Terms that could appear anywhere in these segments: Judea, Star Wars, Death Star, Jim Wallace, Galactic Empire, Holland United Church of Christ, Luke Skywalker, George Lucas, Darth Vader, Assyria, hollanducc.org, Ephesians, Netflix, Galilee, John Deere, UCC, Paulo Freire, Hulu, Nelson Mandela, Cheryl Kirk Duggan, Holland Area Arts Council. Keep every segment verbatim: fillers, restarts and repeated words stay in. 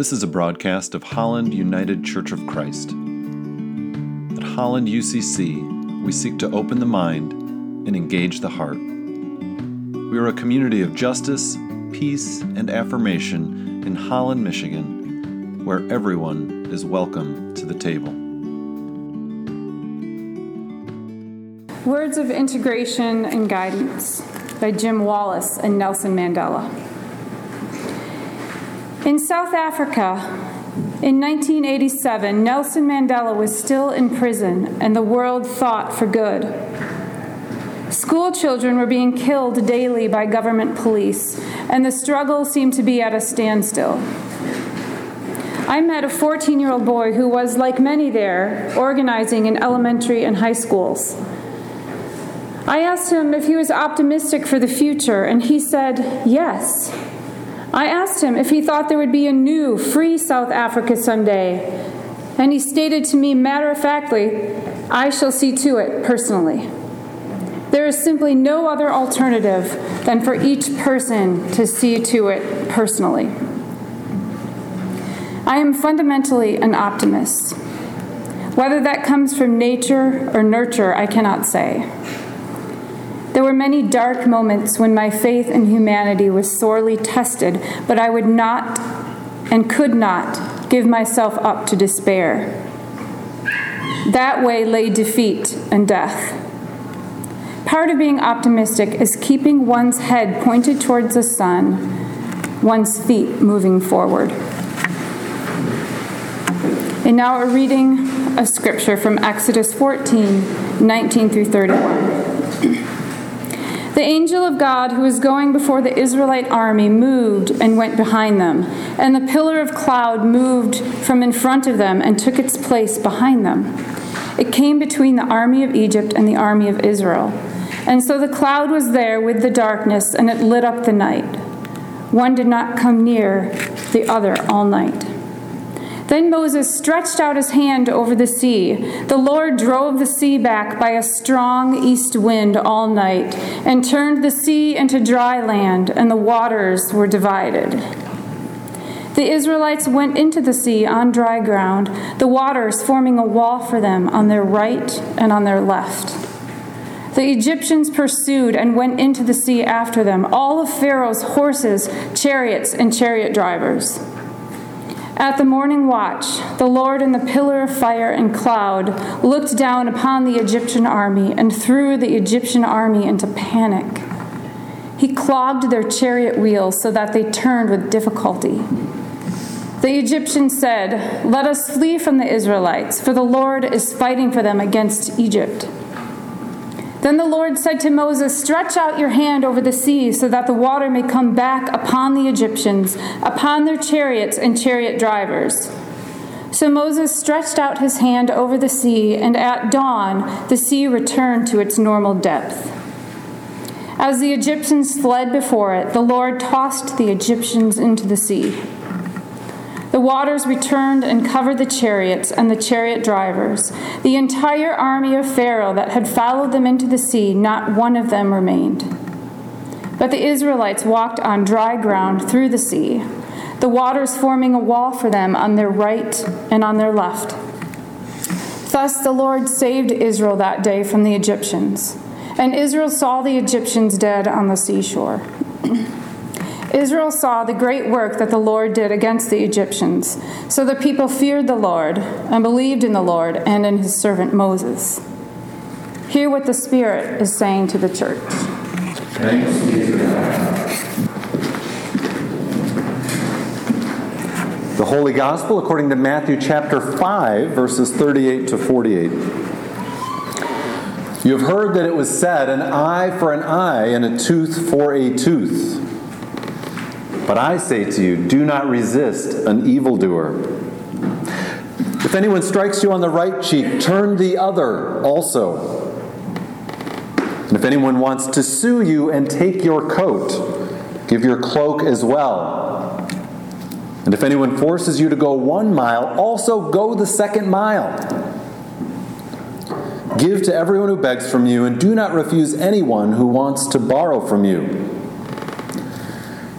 This is a broadcast of Holland United Church of Christ. At Holland U C C, we seek to open the mind and engage the heart. We are a community of justice, peace, and affirmation in Holland, Michigan, where everyone is welcome to the table. Words of Integration and Guidance by Jim Wallace and Nelson Mandela. In South Africa, in nineteen eighty-seven, Nelson Mandela was still in prison and the world thought for good. School children were being killed daily by government police, and the struggle seemed to be at a standstill. I met a fourteen-year-old boy who was, like many there, organizing in elementary and high schools. I asked him if he was optimistic for the future, and he said yes. I asked him if he thought there would be a new, free South Africa someday, and he stated to me matter-of-factly, "I shall see to it personally." There is simply no other alternative than for each person to see to it personally. I am fundamentally an optimist. Whether that comes from nature or nurture, I cannot say. There were many dark moments when my faith in humanity was sorely tested, but I would not and could not give myself up to despair. That way lay defeat and death. Part of being optimistic is keeping one's head pointed towards the sun, one's feet moving forward. And now we're reading a scripture from Exodus fourteen, nineteen through thirty-one. The angel of God who was going before the Israelite army moved and went behind them, and the pillar of cloud moved from in front of them and took its place behind them. It came between the army of Egypt and the army of Israel. And so the cloud was there with the darkness, and it lit up the night. One did not come near the other all night. Then Moses stretched out his hand over the sea. The Lord drove the sea back by a strong east wind all night and turned the sea into dry land, and the waters were divided. The Israelites went into the sea on dry ground, the waters forming a wall for them on their right and on their left. The Egyptians pursued and went into the sea after them, all of Pharaoh's horses, chariots, and chariot drivers. At the morning watch, the Lord in the pillar of fire and cloud looked down upon the Egyptian army and threw the Egyptian army into panic. He clogged their chariot wheels so that they turned with difficulty. The Egyptians said, "Let us flee from the Israelites, for the Lord is fighting for them against Egypt." Then the Lord said to Moses, "Stretch out your hand over the sea so that the water may come back upon the Egyptians, upon their chariots and chariot drivers." So Moses stretched out his hand over the sea, and at dawn the sea returned to its normal depth. As the Egyptians fled before it, the Lord tossed the Egyptians into the sea. The waters returned and covered the chariots and the chariot drivers. The entire army of Pharaoh that had followed them into the sea, not one of them remained. But the Israelites walked on dry ground through the sea, the waters forming a wall for them on their right and on their left. Thus the Lord saved Israel that day from the Egyptians, and Israel saw the Egyptians dead on the seashore. Israel saw the great work that the Lord did against the Egyptians. So the people feared the Lord and believed in the Lord and in his servant Moses. Hear what the Spirit is saying to the church. Thanks be to God. The Holy Gospel according to Matthew chapter five, verses thirty-eight to forty-eight. You have heard that it was said, an eye for an eye and a tooth for a tooth. But I say to you, do not resist an evildoer. If anyone strikes you on the right cheek, turn the other also. And if anyone wants to sue you and take your coat, give your cloak as well. And if anyone forces you to go one mile, also go the second mile. Give to everyone who begs from you, and do not refuse anyone who wants to borrow from you.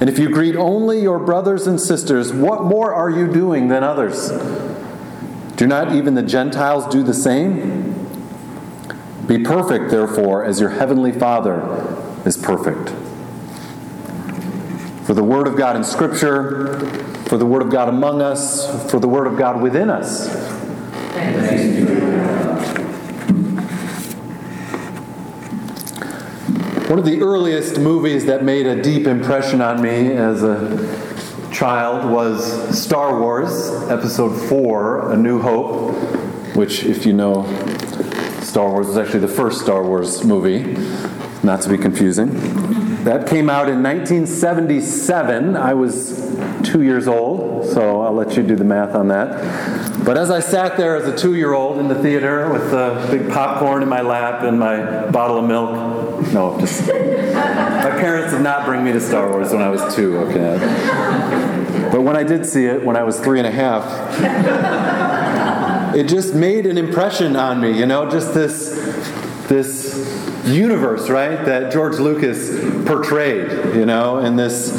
And if you greet only your brothers and sisters, what more are you doing than others? Do not even the Gentiles do the same? Be perfect, therefore, as your heavenly Father is perfect. For the Word of God in Scripture, for the Word of God among us, for the Word of God within us. Thanks be to God. One of the earliest movies that made a deep impression on me as a child was Star Wars, Episode four, A New Hope, which, if you know, Star Wars was actually the first Star Wars movie, not to be confusing. That came out in nineteen seventy-seven. I was two years old, so I'll let you do the math on that. But as I sat there as a two-year-old in the theater with the big popcorn in my lap and my bottle of milk, No, just my parents did not bring me to Star Wars when I was two, okay. But when I did see it, when I was three and a half, it just made an impression on me, you know, just this this universe, right, that George Lucas portrayed, you know, and this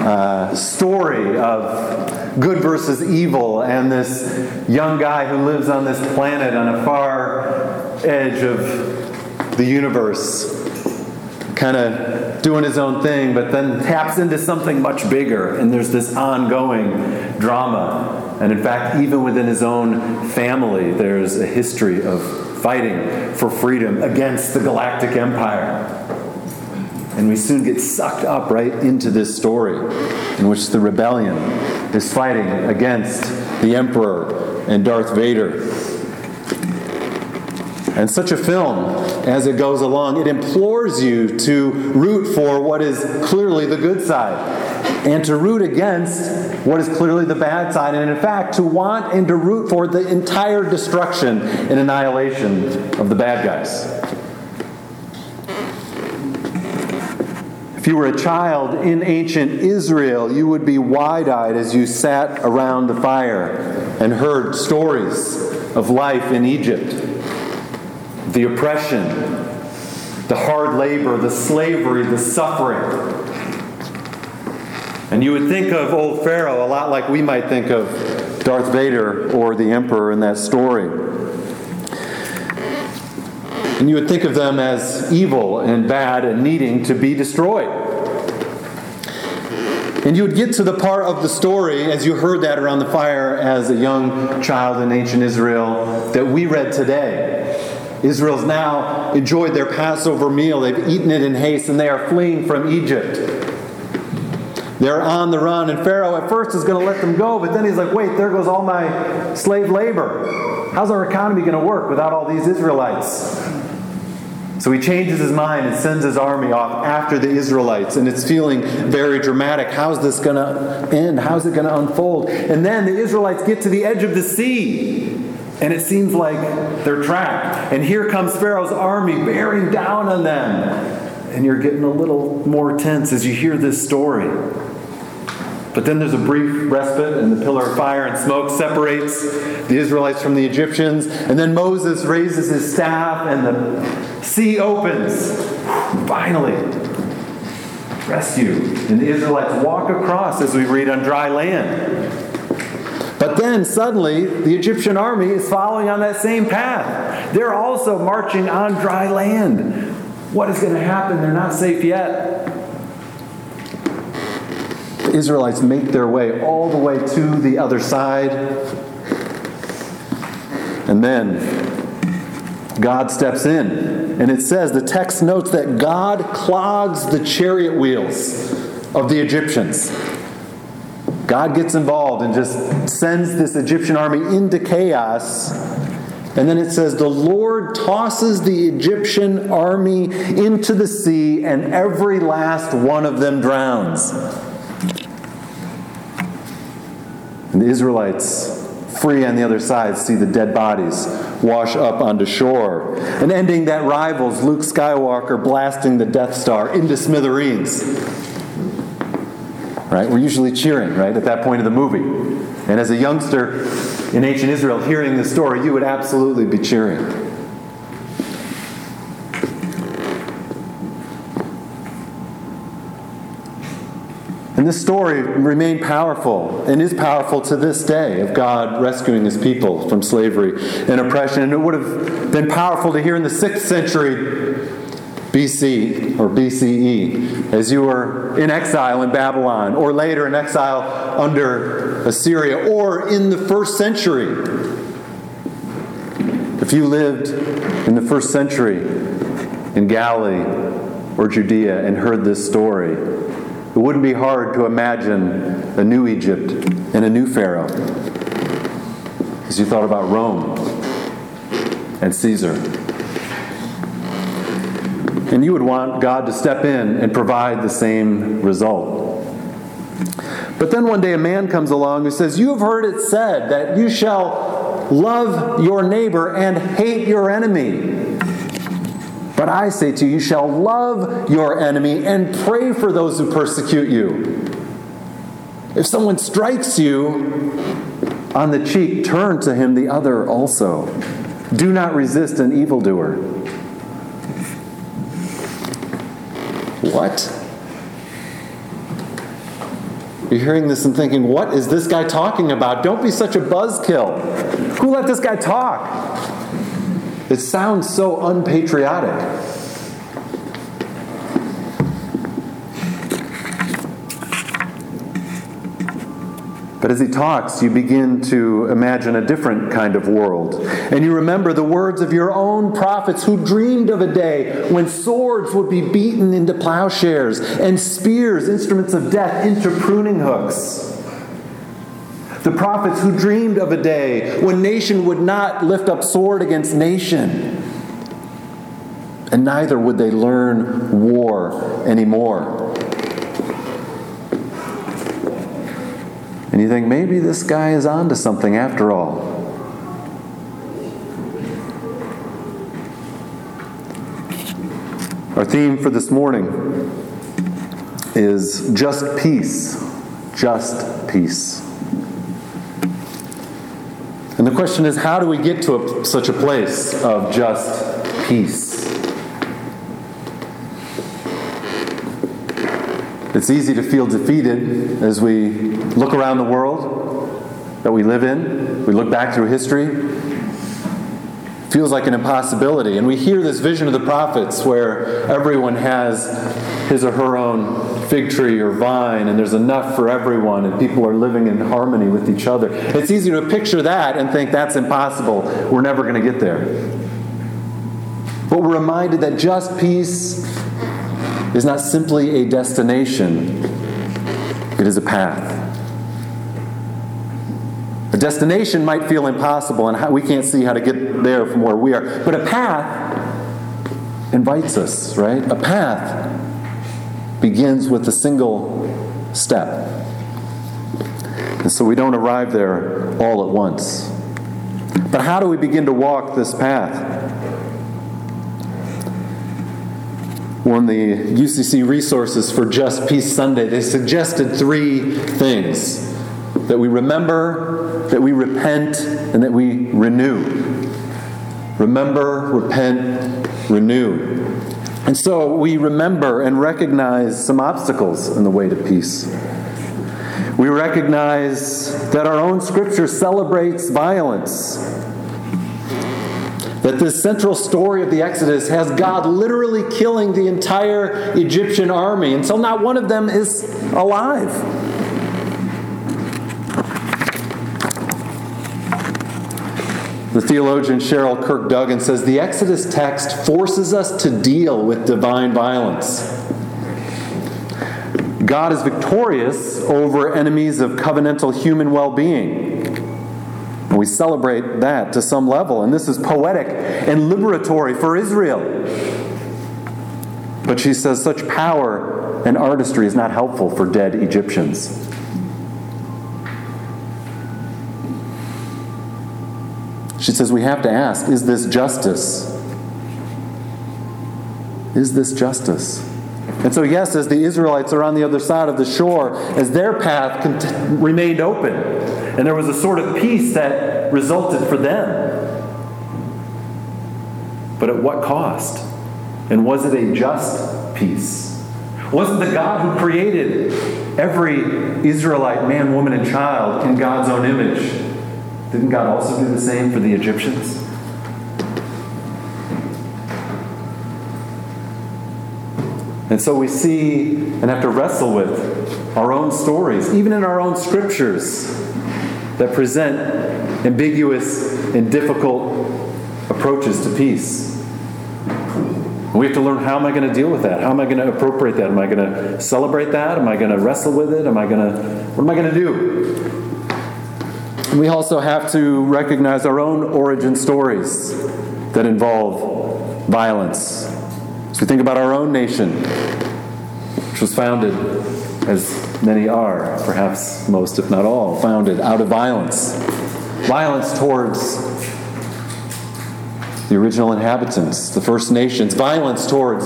uh, story of good versus evil and this young guy who lives on this planet on a far edge of the universe, kind of doing his own thing, but then taps into something much bigger, and there's this ongoing drama. And in fact, even within his own family, there's a history of fighting for freedom against the Galactic Empire. And we soon get sucked up right into this story in which the rebellion is fighting against the Emperor and Darth Vader. And such a film, as it goes along, it implores you to root for what is clearly the good side and to root against what is clearly the bad side. And in fact, to want and to root for the entire destruction and annihilation of the bad guys. If you were a child in ancient Israel, you would be wide-eyed as you sat around the fire and heard stories of life in Egypt. The oppression, the hard labor, the slavery, the suffering. And you would think of old Pharaoh a lot like we might think of Darth Vader or the Emperor in that story. And you would think of them as evil and bad and needing to be destroyed. And you would get to the part of the story, as you heard that around the fire as a young child in ancient Israel, that we read today. Israel's now enjoyed their Passover meal. They've eaten it in haste, and they are fleeing from Egypt. They're on the run, and Pharaoh at first is going to let them go, but then he's like, wait, there goes all my slave labor. How's our economy going to work without all these Israelites? So he changes his mind and sends his army off after the Israelites, and it's feeling very dramatic. How's this going to end? How's it going to unfold? And then the Israelites get to the edge of the sea. And it seems like they're trapped. And here comes Pharaoh's army bearing down on them. And you're getting a little more tense as you hear this story. But then there's a brief respite, and the pillar of fire and smoke separates the Israelites from the Egyptians. And then Moses raises his staff, and the sea opens. Finally, rescue. And the Israelites walk across, as we read, on dry land. But then, suddenly, the Egyptian army is following on that same path. They're also marching on dry land. What is going to happen? They're not safe yet. The Israelites make their way all the way to the other side. And then God steps in. And it says, the text notes that God clogs the chariot wheels of the Egyptians. God gets involved and just sends this Egyptian army into chaos, And then it says, the Lord tosses the Egyptian army into the sea, and every last one of them drowns. And the Israelites, free on the other side, see the dead bodies wash up onto shore. An ending that rivals Luke Skywalker blasting the Death Star into smithereens. Right? We're usually cheering, right, at that point of the movie. And as a youngster in ancient Israel hearing this story, you would absolutely be cheering. And this story remained powerful and is powerful to this day, of God rescuing his people from slavery and oppression. And it would have been powerful to hear in the sixth century B C or B C E, as you were in exile in Babylon, or later in exile under Assyria, or in the first century. If you lived in the first century in Galilee or Judea and heard this story, it wouldn't be hard to imagine a new Egypt and a new Pharaoh as you thought about Rome and Caesar. And you would want God to step in and provide the same result. But then one day a man comes along who says, you have heard it said that you shall love your neighbor and hate your enemy. But I say to you, you shall love your enemy and pray for those who persecute you. If someone strikes you on the cheek, turn to him the other also. Do not resist an evildoer. What? You're hearing this and thinking, what is this guy talking about? Don't be such a buzzkill. Who let this guy talk? It sounds so unpatriotic. But as he talks, you begin to imagine a different kind of world. And you remember the words of your own prophets who dreamed of a day when swords would be beaten into plowshares and spears, instruments of death, into pruning hooks. The prophets who dreamed of a day when nation would not lift up sword against nation. And neither would they learn war anymore. And you think, maybe this guy is onto something after all. Our theme for this morning is just peace. Just peace. And the question is, how do we get to a, such a place of just peace? It's easy to feel defeated as we look around the world that we live in. We look back through history. It feels like an impossibility. And we hear this vision of the prophets where everyone has his or her own fig tree or vine, and there's enough for everyone, and people are living in harmony with each other. It's easy to picture that and think that's impossible. We're never going to get there. But we're reminded that just peace is not simply a destination, it is a path. A destination might feel impossible, and we can't see how to get there from where we are. But a path invites us, right? A path begins with a single step. And so we don't arrive there all at once. But how do we begin to walk this path? On the U C C resources for Just Peace Sunday, they suggested three things: that we remember, that we repent, and that we renew. Remember, repent, renew. And so we remember and recognize some obstacles in the way to peace. We recognize that our own scripture celebrates violence. That this central story of the Exodus has God literally killing the entire Egyptian army until not one of them is alive. The theologian Cheryl Kirk Duggan says, the Exodus text forces us to deal with divine violence. God is victorious over enemies of covenantal human well-being. And we celebrate that to some level. And this is poetic and liberatory for Israel. But she says such power and artistry is not helpful for dead Egyptians. She says we have to ask, is this justice? Is this justice? And so yes, as the Israelites are on the other side of the shore, as their path cont- remained open, and there was a sort of peace that resulted for them. But at what cost? And was it a just peace? Wasn't the God who created every Israelite man, woman, and child in God's own image? Didn't God also do the same for the Egyptians? And so we see and have to wrestle with our own stories, even in our own scriptures, that present ambiguous and difficult approaches to peace. We have to learn, how am I going to deal with that? How am I going to appropriate that? Am I going to celebrate that? Am I going to wrestle with it? Am I going to, what am I going to do? And we also have to recognize our own origin stories that involve violence. So we think about our own nation, which was founded, as many are, perhaps most if not all, founded out of violence. Violence towards the original inhabitants, the First Nations. Violence towards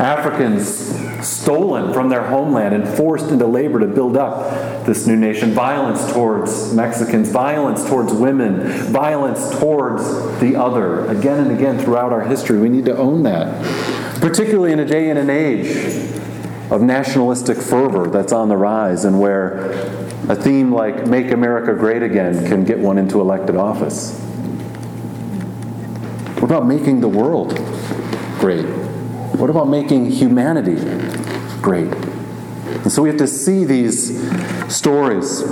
Africans stolen from their homeland and forced into labor to build up this new nation. Violence towards Mexicans. Violence towards women. Violence towards the other. Again and again throughout our history, we need to own that. Particularly in a day and an age of nationalistic fervor that's on the rise, and where a theme like Make America Great Again can get one into elected office. What about making the world great? What about making humanity great? And so we have to see these stories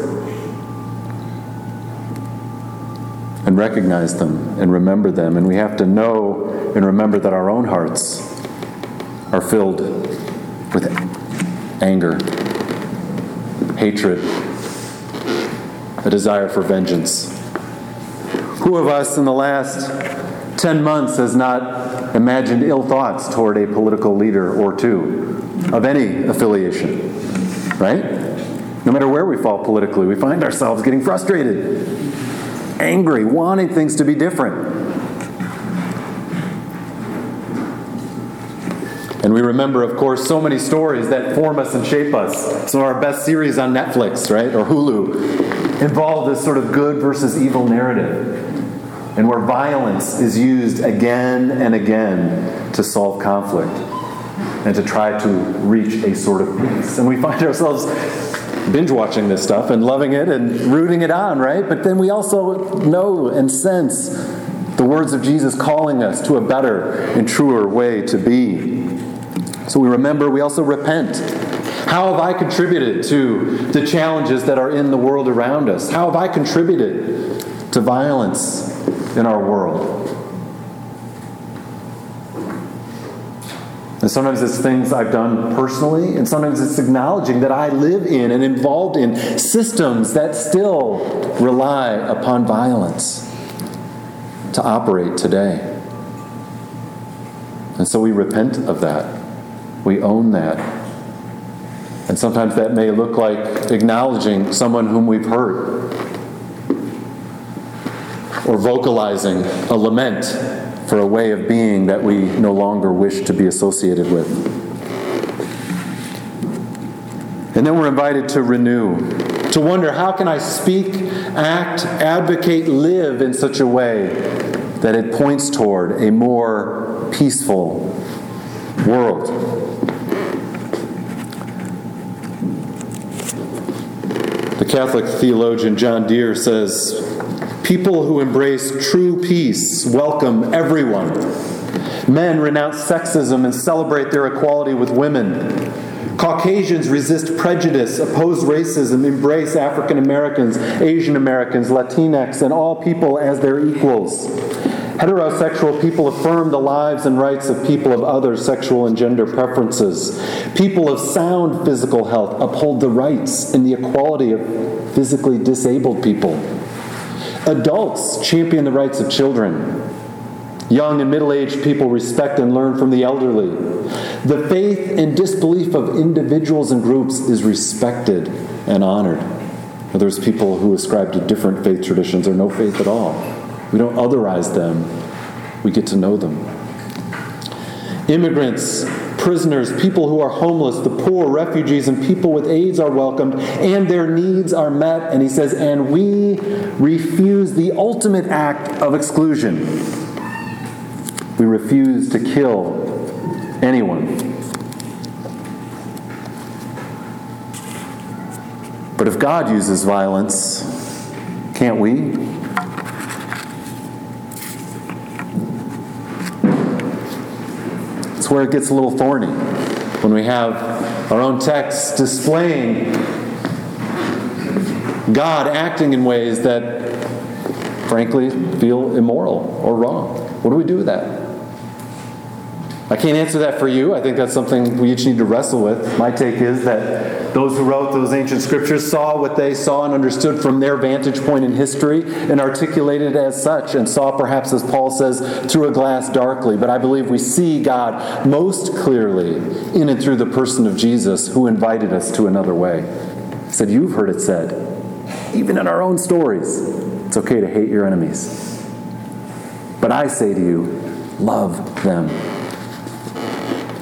and recognize them and remember them. And we have to know and remember that our own hearts are filled with anger, hatred, a desire for vengeance. Who of us in the last ten months has not imagined ill thoughts toward a political leader or two of any affiliation, right? No matter where we fall politically, we find ourselves getting frustrated, angry, wanting things to be different. And we remember, of course, so many stories that form us and shape us. Some of our best series on Netflix, right, or Hulu, involve this sort of good versus evil narrative, and where violence is used again and again to solve conflict and to try to reach a sort of peace. And we find ourselves binge-watching this stuff and loving it and rooting it on, right? But then we also know and sense the words of Jesus calling us to a better and truer way to be. So we remember, we also repent. How have I contributed to the challenges that are in the world around us? How have I contributed to violence in our world? And sometimes it's things I've done personally, and sometimes it's acknowledging that I live in and involved in systems that still rely upon violence to operate today. And so we repent of that. We own that. And sometimes that may look like acknowledging someone whom we've hurt, or vocalizing a lament for a way of being that we no longer wish to be associated with. And then we're invited to renew, to wonder, how can I speak, act, advocate, live in such a way that it points toward a more peaceful world? The Catholic theologian John Deere says, people who embrace true peace welcome everyone. Men renounce sexism and celebrate their equality with women. Caucasians resist prejudice, oppose racism, embrace African Americans, Asian Americans, Latinx, and all people as their equals. Heterosexual people affirm the lives and rights of people of other sexual and gender preferences. People of sound physical health uphold the rights and the equality of physically disabled people. Adults champion the rights of children. Young and middle-aged people respect and learn from the elderly. The faith and disbelief of individuals and groups is respected and honored. Now, there's people who ascribe to different faith traditions or no faith at all. We don't otherize them. We get to know them. Immigrants, prisoners, people who are homeless, the poor, refugees, and people with AIDS are welcomed, and their needs are met. And he says, and we refuse the ultimate act of exclusion. We refuse to kill anyone. But if God uses violence, can't we? It's where it gets a little thorny when we have our own text displaying God acting in ways that, frankly, feel immoral or wrong. What do we do with that? I can't answer that for you. I think that's something we each need to wrestle with. My take is that those who wrote those ancient scriptures saw what they saw and understood from their vantage point in history and articulated it as such, and saw, perhaps as Paul says, through a glass darkly. But I believe we see God most clearly in and through the person of Jesus, who invited us to another way. He said, you've heard it said, even in our own stories, it's okay to hate your enemies. But I say to you, love them.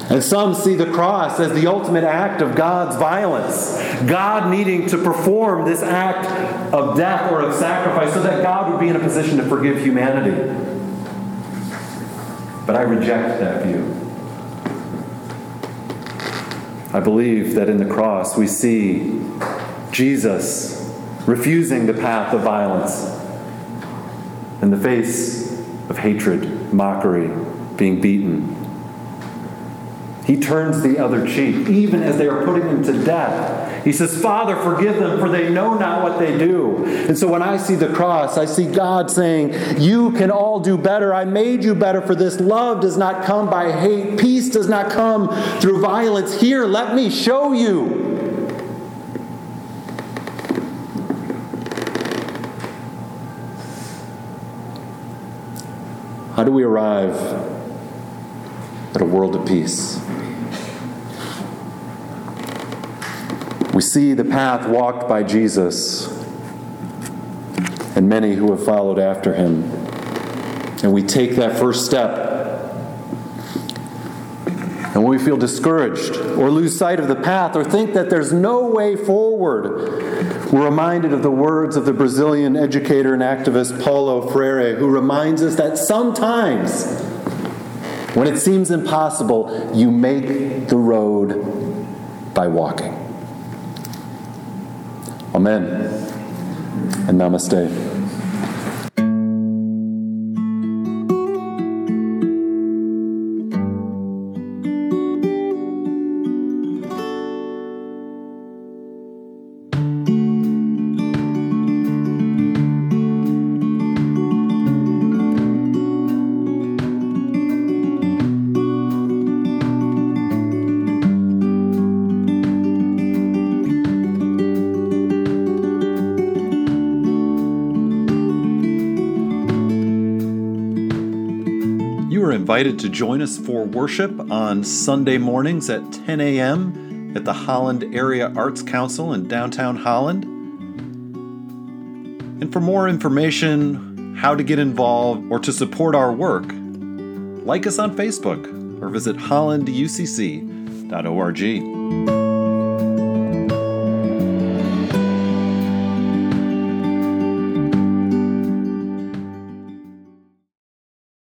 And some see the cross as the ultimate act of God's violence. God needing to perform this act of death or of sacrifice so that God would be in a position to forgive humanity. But I reject that view. I believe that in the cross we see Jesus refusing the path of violence in the face of hatred, mockery, being beaten. He turns the other cheek, even as they are putting him to death. He says, Father, forgive them, for they know not what they do. And so when I see the cross, I see God saying, you can all do better. I made you better for this. Love does not come by hate. Peace does not come through violence. Here, let me show you. How do we arrive at a world of peace? We see the path walked by Jesus and many who have followed after him. And we take that first step. And when we feel discouraged or lose sight of the path or think that there's no way forward, we're reminded of the words of the Brazilian educator and activist Paulo Freire, who reminds us that sometimes, when it seems impossible, you make the road by walking. Amen. And namaste. Invited to join us for worship on Sunday mornings at ten a.m. at the Holland Area Arts Council in downtown Holland. And for more information, how to get involved, or to support our work, like us on Facebook or visit holland u c c dot org.